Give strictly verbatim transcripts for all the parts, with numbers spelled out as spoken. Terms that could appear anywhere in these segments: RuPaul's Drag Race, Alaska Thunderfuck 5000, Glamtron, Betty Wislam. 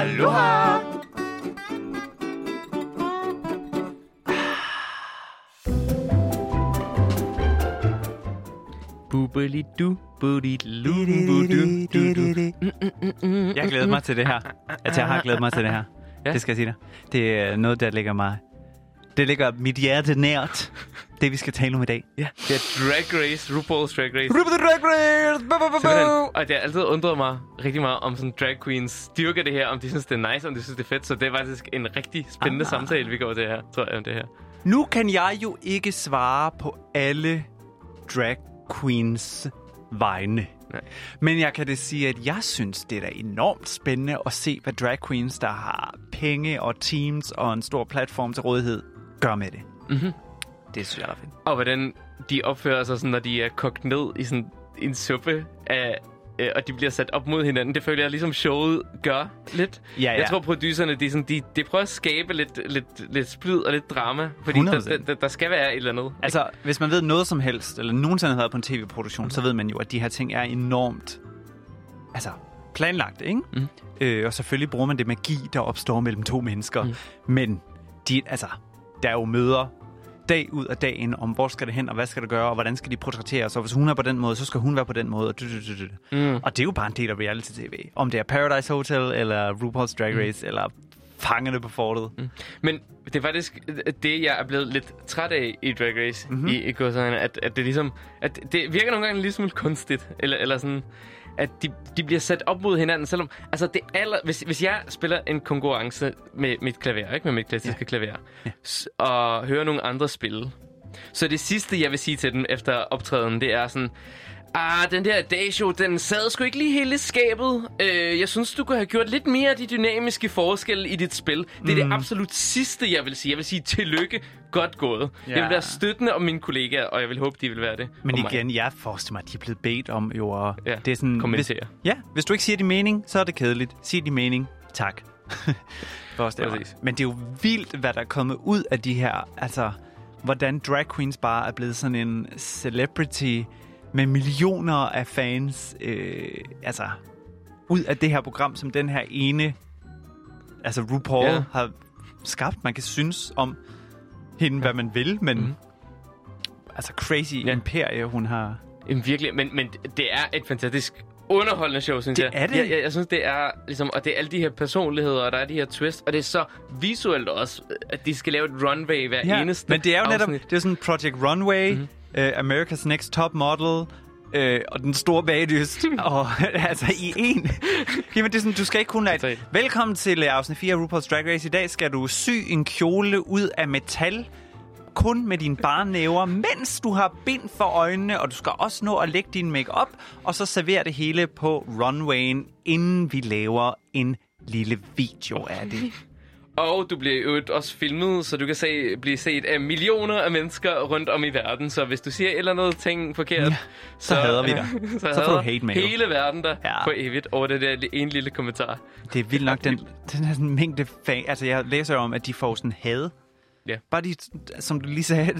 Aloha! Boobly-doo, boobly-doo. Jeg glæder mig til det her. Altså, jeg har glædet mig til det her. Ja. Det skal jeg sige dig. Det er noget, der ligger mig... Det ligger mit hjerte nært. Det vi skal tale om i dag. Ja. Det er Drag Race, RuPaul's Drag Race. RuPaul's Drag Race! Ba, ba, ba, ba. Og det har altid undret mig rigtig meget, om sådan drag queens dyrker det her, om de synes, det er nice, om de synes, det er fedt. Så det er faktisk en rigtig spændende ah, samtale, vi går til her, tror jeg, om det her. Nu kan jeg jo ikke svare på alle drag queens vegne. Nej. Men jeg kan da sige, at jeg synes, det er da enormt spændende at se, hvad drag queens, der har penge og teams og en stor platform til rådighed, gør med det. Mm-hmm. Det synes jeg er fedt. Og hvordan de opfører sig, sådan, når de er kogt ned i sådan en suppe, af, øh, og de bliver sat op mod hinanden. Det føler jeg ligesom showet gør lidt. Ja, ja. Jeg tror, producerne, de, sådan, de, de prøver at skabe lidt, lidt, lidt splid og lidt drama. Fordi der, der, der skal være et eller andet. Altså, ikke? Hvis man ved noget som helst, eller nogensinde har været på en tv-produktion, mm-hmm. så ved man jo, at de her ting er enormt... Altså... planlagt, ikke? Mm-hmm. Øh, og selvfølgelig bruger man det magi, der opstår mellem to mennesker. Mm. Men de, altså, der er jo møder... dag ud af dagen, om hvor skal det hen, og hvad skal det gøre, og hvordan skal de portrættere, så hvis hun er på den måde, så skal hun være på den måde, og, mm. og det er jo bare en del af reality-tv. Om det er Paradise Hotel, eller RuPaul's Drag Race, mm. eller Fangerne på Fortet. Mm. Men det er faktisk det, jeg er blevet lidt træt af i Drag Race, mm-hmm. i, i godsøjne, at, at det ligesom, at det virker nogle gange lidt smule kunstigt, eller, eller sådan, at de, de bliver sat op mod hinanden, selvom, altså det aller, hvis, hvis jeg spiller en konkurrence med mit klaver, ikke med mit klassiske ja. klaver, ja. S- og hører nogle andre spille, så det sidste, jeg vil sige til dem efter optræden, det er sådan, ah, den der dagshow, den sad sgu ikke lige hele skabet. Øh, jeg synes, du kunne have gjort lidt mere af de dynamiske forskelle i dit spil. Det er mm. det absolut sidste, jeg vil sige. Jeg vil sige, tillykke, godt gået. Ja. Jeg vil være støttende om mine kollegaer, og jeg vil håbe, de vil være det. Men igen, mig. jeg forestiller mig, at de er blevet bedt om jo at... Ja, det er sådan, kommentere. Hvis, ja, hvis du ikke siger din mening, så er det kedeligt. Sig din mening. Tak. Men det er jo vildt, hvad der er kommet ud af de her... Altså, hvordan drag queens bare er blevet sådan en celebrity... med millioner af fans øh, altså ud af det her program, som den her ene altså RuPaul yeah. har skabt. Man kan synes om hende, ja. hvad man vil, men mm-hmm. altså crazy yeah. imperie, hun har... Jamen, virkelig, men, men det er et fantastisk underholdende show, synes det jeg. Det er det. Jeg, jeg, jeg synes, det er ligesom... Og det er alle de her personligheder, og der er de her twists, og det er så visuelt også, at de skal lave et runway hver ja, eneste men det er jo afsnit. Netop... Det er sådan Project Runway... Mm-hmm. Uh, America's Next Top Model uh, og den store bagdyst og altså i en. Jamen det er sådan, du skal ikke kunne lade. Velkommen til uh, afsnit fire af RuPaul's Drag Race. I dag skal du sy en kjole ud af metal kun med dine barnæver, mens du har bind for øjnene, og du skal også nå at lægge din make-up og så servere det hele på runwayen, inden vi laver en lille video af det. Og du bliver jo også filmet, så du kan se, blive set af millioner af mennesker rundt om i verden. Så hvis du siger et eller andet ting forkert, ja, så, så hader vi dig. så, så får du hate mail. Hele verden der ja. på evigt over det der en lille kommentar. Det er vildt nok, den, den her sådan mængde fan. Altså, jeg læser om, at de får sådan had. Ja. Bare de, som du lige sagde,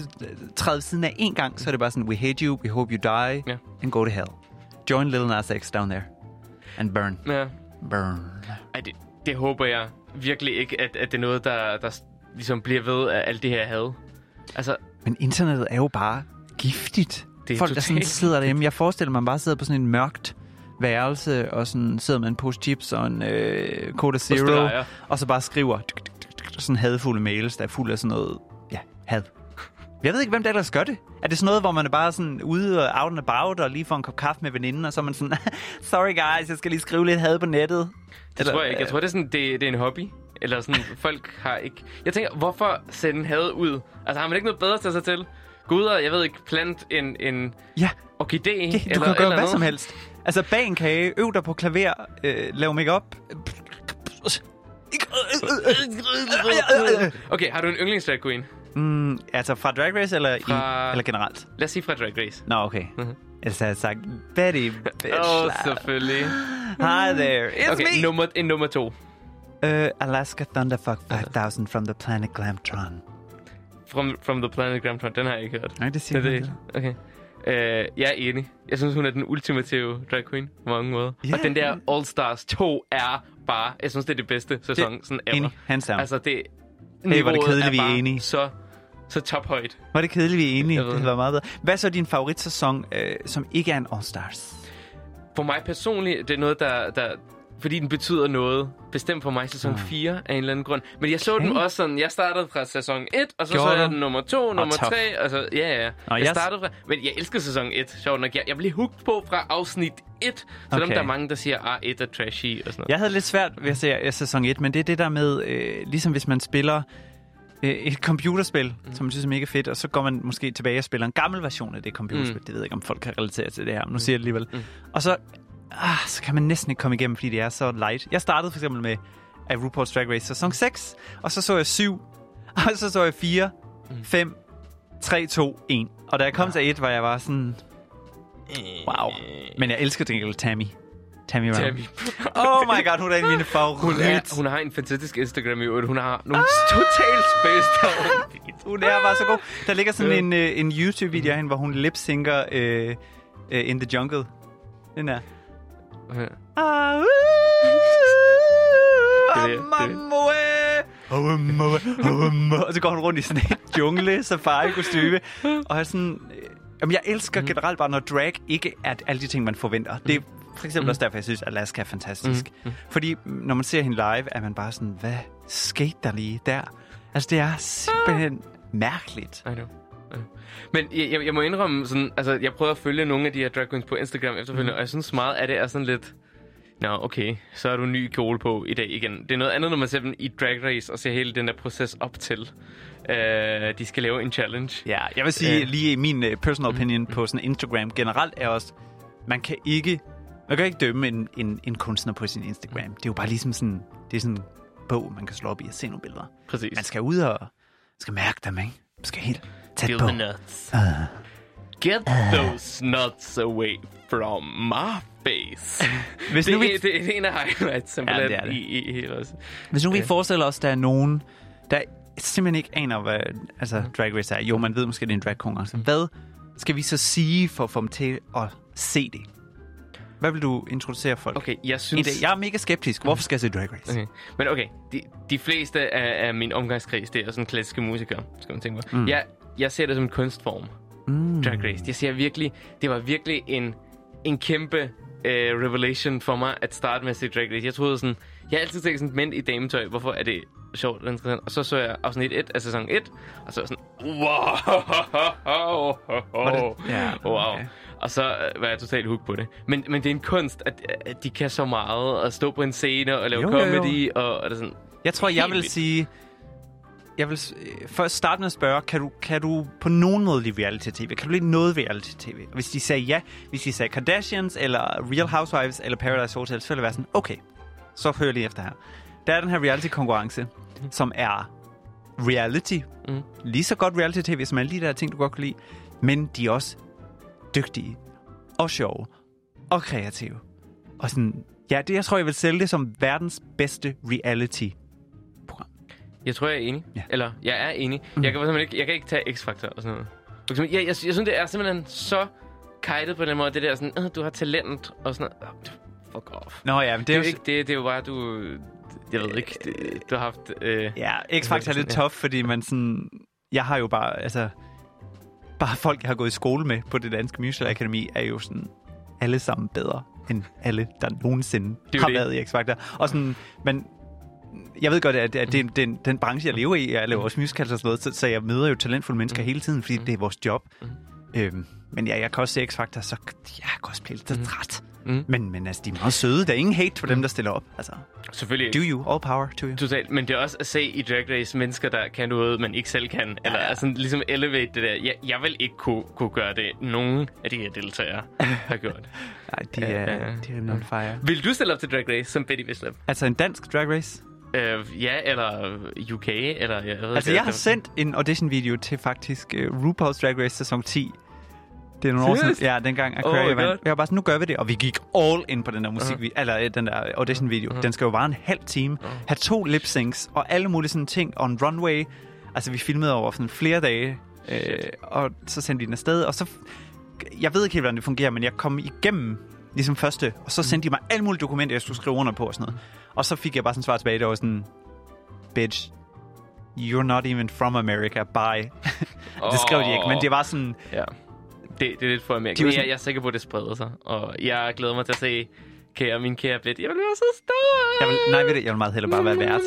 træder siden af en gang, så er det bare sådan, we hate you, we hope you die, ja. and go to hell. Join Lil Nas X down there. And burn. Ja. Burn. Ej, det, det håber jeg. Virkelig ikke, at, at det er noget, der, der ligesom bliver ved af alt det her had. Altså, men internettet er jo bare giftigt. Det er folk, der sådan sidder derhjemme. Jeg forestiller mig, bare sidder på sådan en mørkt værelse, og sådan sidder med en pose chips og en øh, Cola Zero, og, ja. og så bare skriver sådan hadfulde mails, der er fuld af sådan noget, ja, had. Jeg ved ikke, hvem der ellers gør det. Er det sådan noget, hvor man er bare sådan ude og out and about, og lige får en kop kaffe med veninden, og så er man sådan, sorry guys, jeg skal lige skrive lidt had på nettet? Det eller, tror jeg ikke. Jeg tror, det er, sådan, det, det er en hobby. Eller sådan, folk har ikke... Jeg tænker, hvorfor sende had ud? Altså, har man ikke noget bedre at tage sig til? Gå ud og, jeg ved ikke, plant en, en ja. orkidé. Ja, du eller, kan gøre eller hvad noget. Som helst. Altså, bag en kage, øv dig på klaver, øh, lav make-up. Okay, har du en yndlingsdrag queen? Mm, altså fra Drag Race eller, fra... i, eller generelt? Lad os sige fra Drag Race. Nå, okay. Mm-hmm. Altså, jeg har sagt Betty Wislam. Åh, selvfølgelig. Hi there, it's okay, me. Nummer, en nummer to. Uh, Alaska Thunderfuck five thousand from the planet Glamtron. From, from the planet Glamtron, den har jeg ikke hørt. Nej, det siger det, det. Okay. Øh, jeg er enig. Jeg synes, hun er den ultimative drag queen på mange måder. Yeah. Og den der All Stars to er bare... Jeg synes, det er det bedste sæson det, sådan ever. Enig, hands down. Altså, det... Hey, var det kedeligt, vi er enige. Så, så tophøjt. Var det kedeligt, vi er enige. Det var meget bedre. Hvad så din favoritsæson, øh, som ikke er en All Stars? For mig personligt, det er noget, der... der fordi den betyder noget. Bestemt for mig sæson fire af en eller anden grund. Men jeg så okay. den også sådan, jeg startede fra sæson et, og så Gjorde så jeg den nummer to, nummer oh, tre, og så, ja, ja. Nå, jeg yes. startede fra, men jeg elsker sæson et, sjovt nok. Jeg, jeg blev hooked på fra afsnit et, selvom okay. der er mange, der siger, ah, et er trashy, og sådan noget. Jeg havde lidt svært ved at se sæson et, men det er det der med, øh, ligesom hvis man spiller øh, et computerspil, mm. som man synes er mega fedt, og så går man måske tilbage og spiller en gammel version af det computerspil. Mm. Det ved jeg ikke, om folk kan relatere til det her, men nu mm. siger jeg det alligevel. Mm. Og så... Ah, så kan man næsten ikke komme igennem, fordi det er så light. Jeg startede for eksempel med af RuPaul's Drag Race sæson seks, og så så jeg syv, og så så jeg fire, mm. fem, tre, to, en. Og da jeg kom ja. til et, var jeg bare sådan... Wow. Men jeg elsker den Tammy. Tammy Brown. Tammy. Oh my god, hun er en af mine favoritter. Hun, er, hun har en fantastisk Instagram i øvrigt. Hun har nogle ah. totalt spaced out. Hun er bare så god. Der ligger sådan en, øh, en YouTube-video af hende, hvor hun lip-synker øh, øh, In the Jungle. Den der... Ja. Ah, og så går hun rundt i sådan en jungle safari-kostyme. Og jeg sådan... Jamen, jeg elsker mm. generelt bare, når drag ikke er alle de ting, man forventer. Det er for eksempel mm. også derfor, jeg synes, Alaska er fantastisk. Mm. Fordi når man ser hende live, er man bare sådan, hvad skete der lige der? Altså, det er simpelthen mærkeligt. I know. Men jeg, jeg må indrømme sådan, altså jeg prøver at følge nogle af de her drag queens på Instagram efterfølgende, mm. og jeg synes meget af det er sådan lidt, nå okay, så er du ny kjole på i dag igen. Det er noget andet, når man ser dem i Drag Race og ser hele den der proces op til. Uh, de skal lave en challenge. Ja, jeg vil sige uh, lige min uh, personal opinion mm, på sådan Instagram generelt er også, man kan ikke, man kan ikke dømme en, en, en kunstner på sin Instagram. Det er jo bare ligesom sådan, det er sådan en bog, man kan slå op i og se nogle billeder. Præcis. Man skal ud og skal mærke dem, ikke? Man skal helt... Feel the nuts. Uh, Get uh, those nuts away from my face. Hvis det, nu vi... er, det er en af highlights, simpelthen. Ja, det det. I, i, også. Hvis nu vi forestiller os, der er nogen, der simpelthen ikke aner, hvad altså, Drag Race er. Jo, man ved måske, det er en dragkonkurrence. Mm. Hvad skal vi så sige for at få dem til at se det? Hvad vil du introducere folk? Okay, jeg synes... Jeg er mega skeptisk. Hvorfor skal jeg se Drag Race? Okay. Men okay, de, de fleste af, af min omgangskreds, det er sådan klassiske musikere, skal man tænke på. Mm. Jeg... Jeg ser det som en kunstform, mm. Drag Race. Jeg ser virkelig, det var virkelig en, en kæmpe øh, revelation for mig at starte med at se Drag Race. Jeg troede sådan, jeg har altid tænkt sådan, mænd i dametøj, hvorfor er det sjovt og interessant? Og så så jeg afsnit et af sæson et, og så var jeg sådan, wow, wow, wow. Og så var jeg totalt hooked på det. Men, men det er en kunst, at, at de kan så meget, og stå på en scene og lave jo, comedy. Jo. Og, og det sådan, jeg tror, jeg vil vildt. sige... Jeg vil først starte med at spørge, kan du, kan du på nogen måde lide reality-tv? Kan du lide noget reality-tv? Og hvis de sagde ja, hvis de sagde Kardashians, eller Real Housewives, eller Paradise Hotel, så ville det være sådan, okay, så hører jeg lige efter her. Der er den her reality-konkurrence, mm. som er reality. Mm. Lige så godt reality-tv, som er lige der ting, du godt kan lide. Men de er også dygtige, og sjove, og kreative. Og sådan, ja, det jeg tror, jeg vil sælge det som verdens bedste reality. Jeg tror, jeg er enig. Ja. Eller, jeg er enig. Mm. Jeg kan simpelthen ikke, jeg kan ikke tage X-faktor og sådan noget. For eksempel, jeg, jeg, jeg synes, det er simpelthen så kajtet på den måde. Det der sådan, øh, du har talent og sådan noget. Oh, fuck off. Nå ja, men det, det er jo ikke det. Det er jo bare, du... Jeg ved ikke, det, du har haft... Øh, ja, X-faktor er lidt tough, fordi man sådan... Jeg har jo bare, altså... Bare folk, jeg har gået i skole med på det danske musical akademi, er jo sådan... Alle sammen bedre end alle, der nogensinde har det. været i X-faktor. Og sådan, men... Jeg ved godt, at det er den, den, den branche, jeg lever i, jeg laver også musicals og sådan noget, så jeg møder jo talentfulde mennesker hele tiden, fordi det er vores job. Øhm, men ja, jeg kan også se X-Factor, så jeg kan også blive lidt træt. Mm. Men, men altså, de er meget søde. Der er ingen hate på dem, der stiller op. Altså, selvfølgelig do you. All power to you. Totalt. Men det er også at se i Drag Race mennesker, der kan noget, man ikke selv kan. Ja. Eller altså, ligesom elevate det der. Jeg, jeg vil ikke kunne, kunne gøre det. Nogen af de her deltagere har gjort. Nej, de er, uh, uh, de er not fire. Vil du stille op til Drag Race som Betty Wislam? Altså en dansk Drag Race? Uh, ja, eller U K, eller... Jeg ved altså, ikke, jeg har sendt en audition-video til faktisk uh, RuPaul's Drag Race sæson ti. Det er nogle år siden. Ja, dengang Aquaria oh vandt. Jeg var bare sådan, nu gør vi det. Og vi gik all in på den der musik, uh-huh. eller den der audition-video. Uh-huh. Den skal jo vare en halv time. Uh-huh. Have to lip-syncs og alle mulige sådan ting on runway. Altså, vi filmede over sådan flere dage. Øh, og så sendte de den afsted, og så... jeg ved ikke helt, hvordan det fungerer, men jeg kom igennem ligesom første, og så sendte de mig alle mulige dokumenter, jeg skulle skrive under på og sådan noget. Og så fik jeg bare sådan svar tilbage, der var sådan, bitch, you're not even from America, bye. Oh. Det skrev de ikke, men det var sådan... Ja. Det, det er lidt for Amerika. Jeg, jeg er sikker på, at det spreder sig, og jeg glæder mig til at se kære, min kære Betty. Jeg vil være så stor! Jeg vil, nej, ved det, jeg vil meget hellere bare være vært.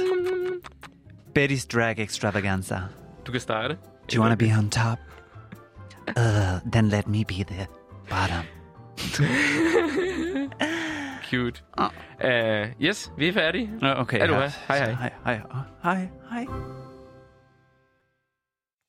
Betty's Drag Extravaganza. Du kan starte. Do you wanna be on top? Uh, then let me be the bottom. Cute. Uh, yes, vi er færdige. Uh, okay. Er du her? Hej, hej. Hej, hej. Hej, hej.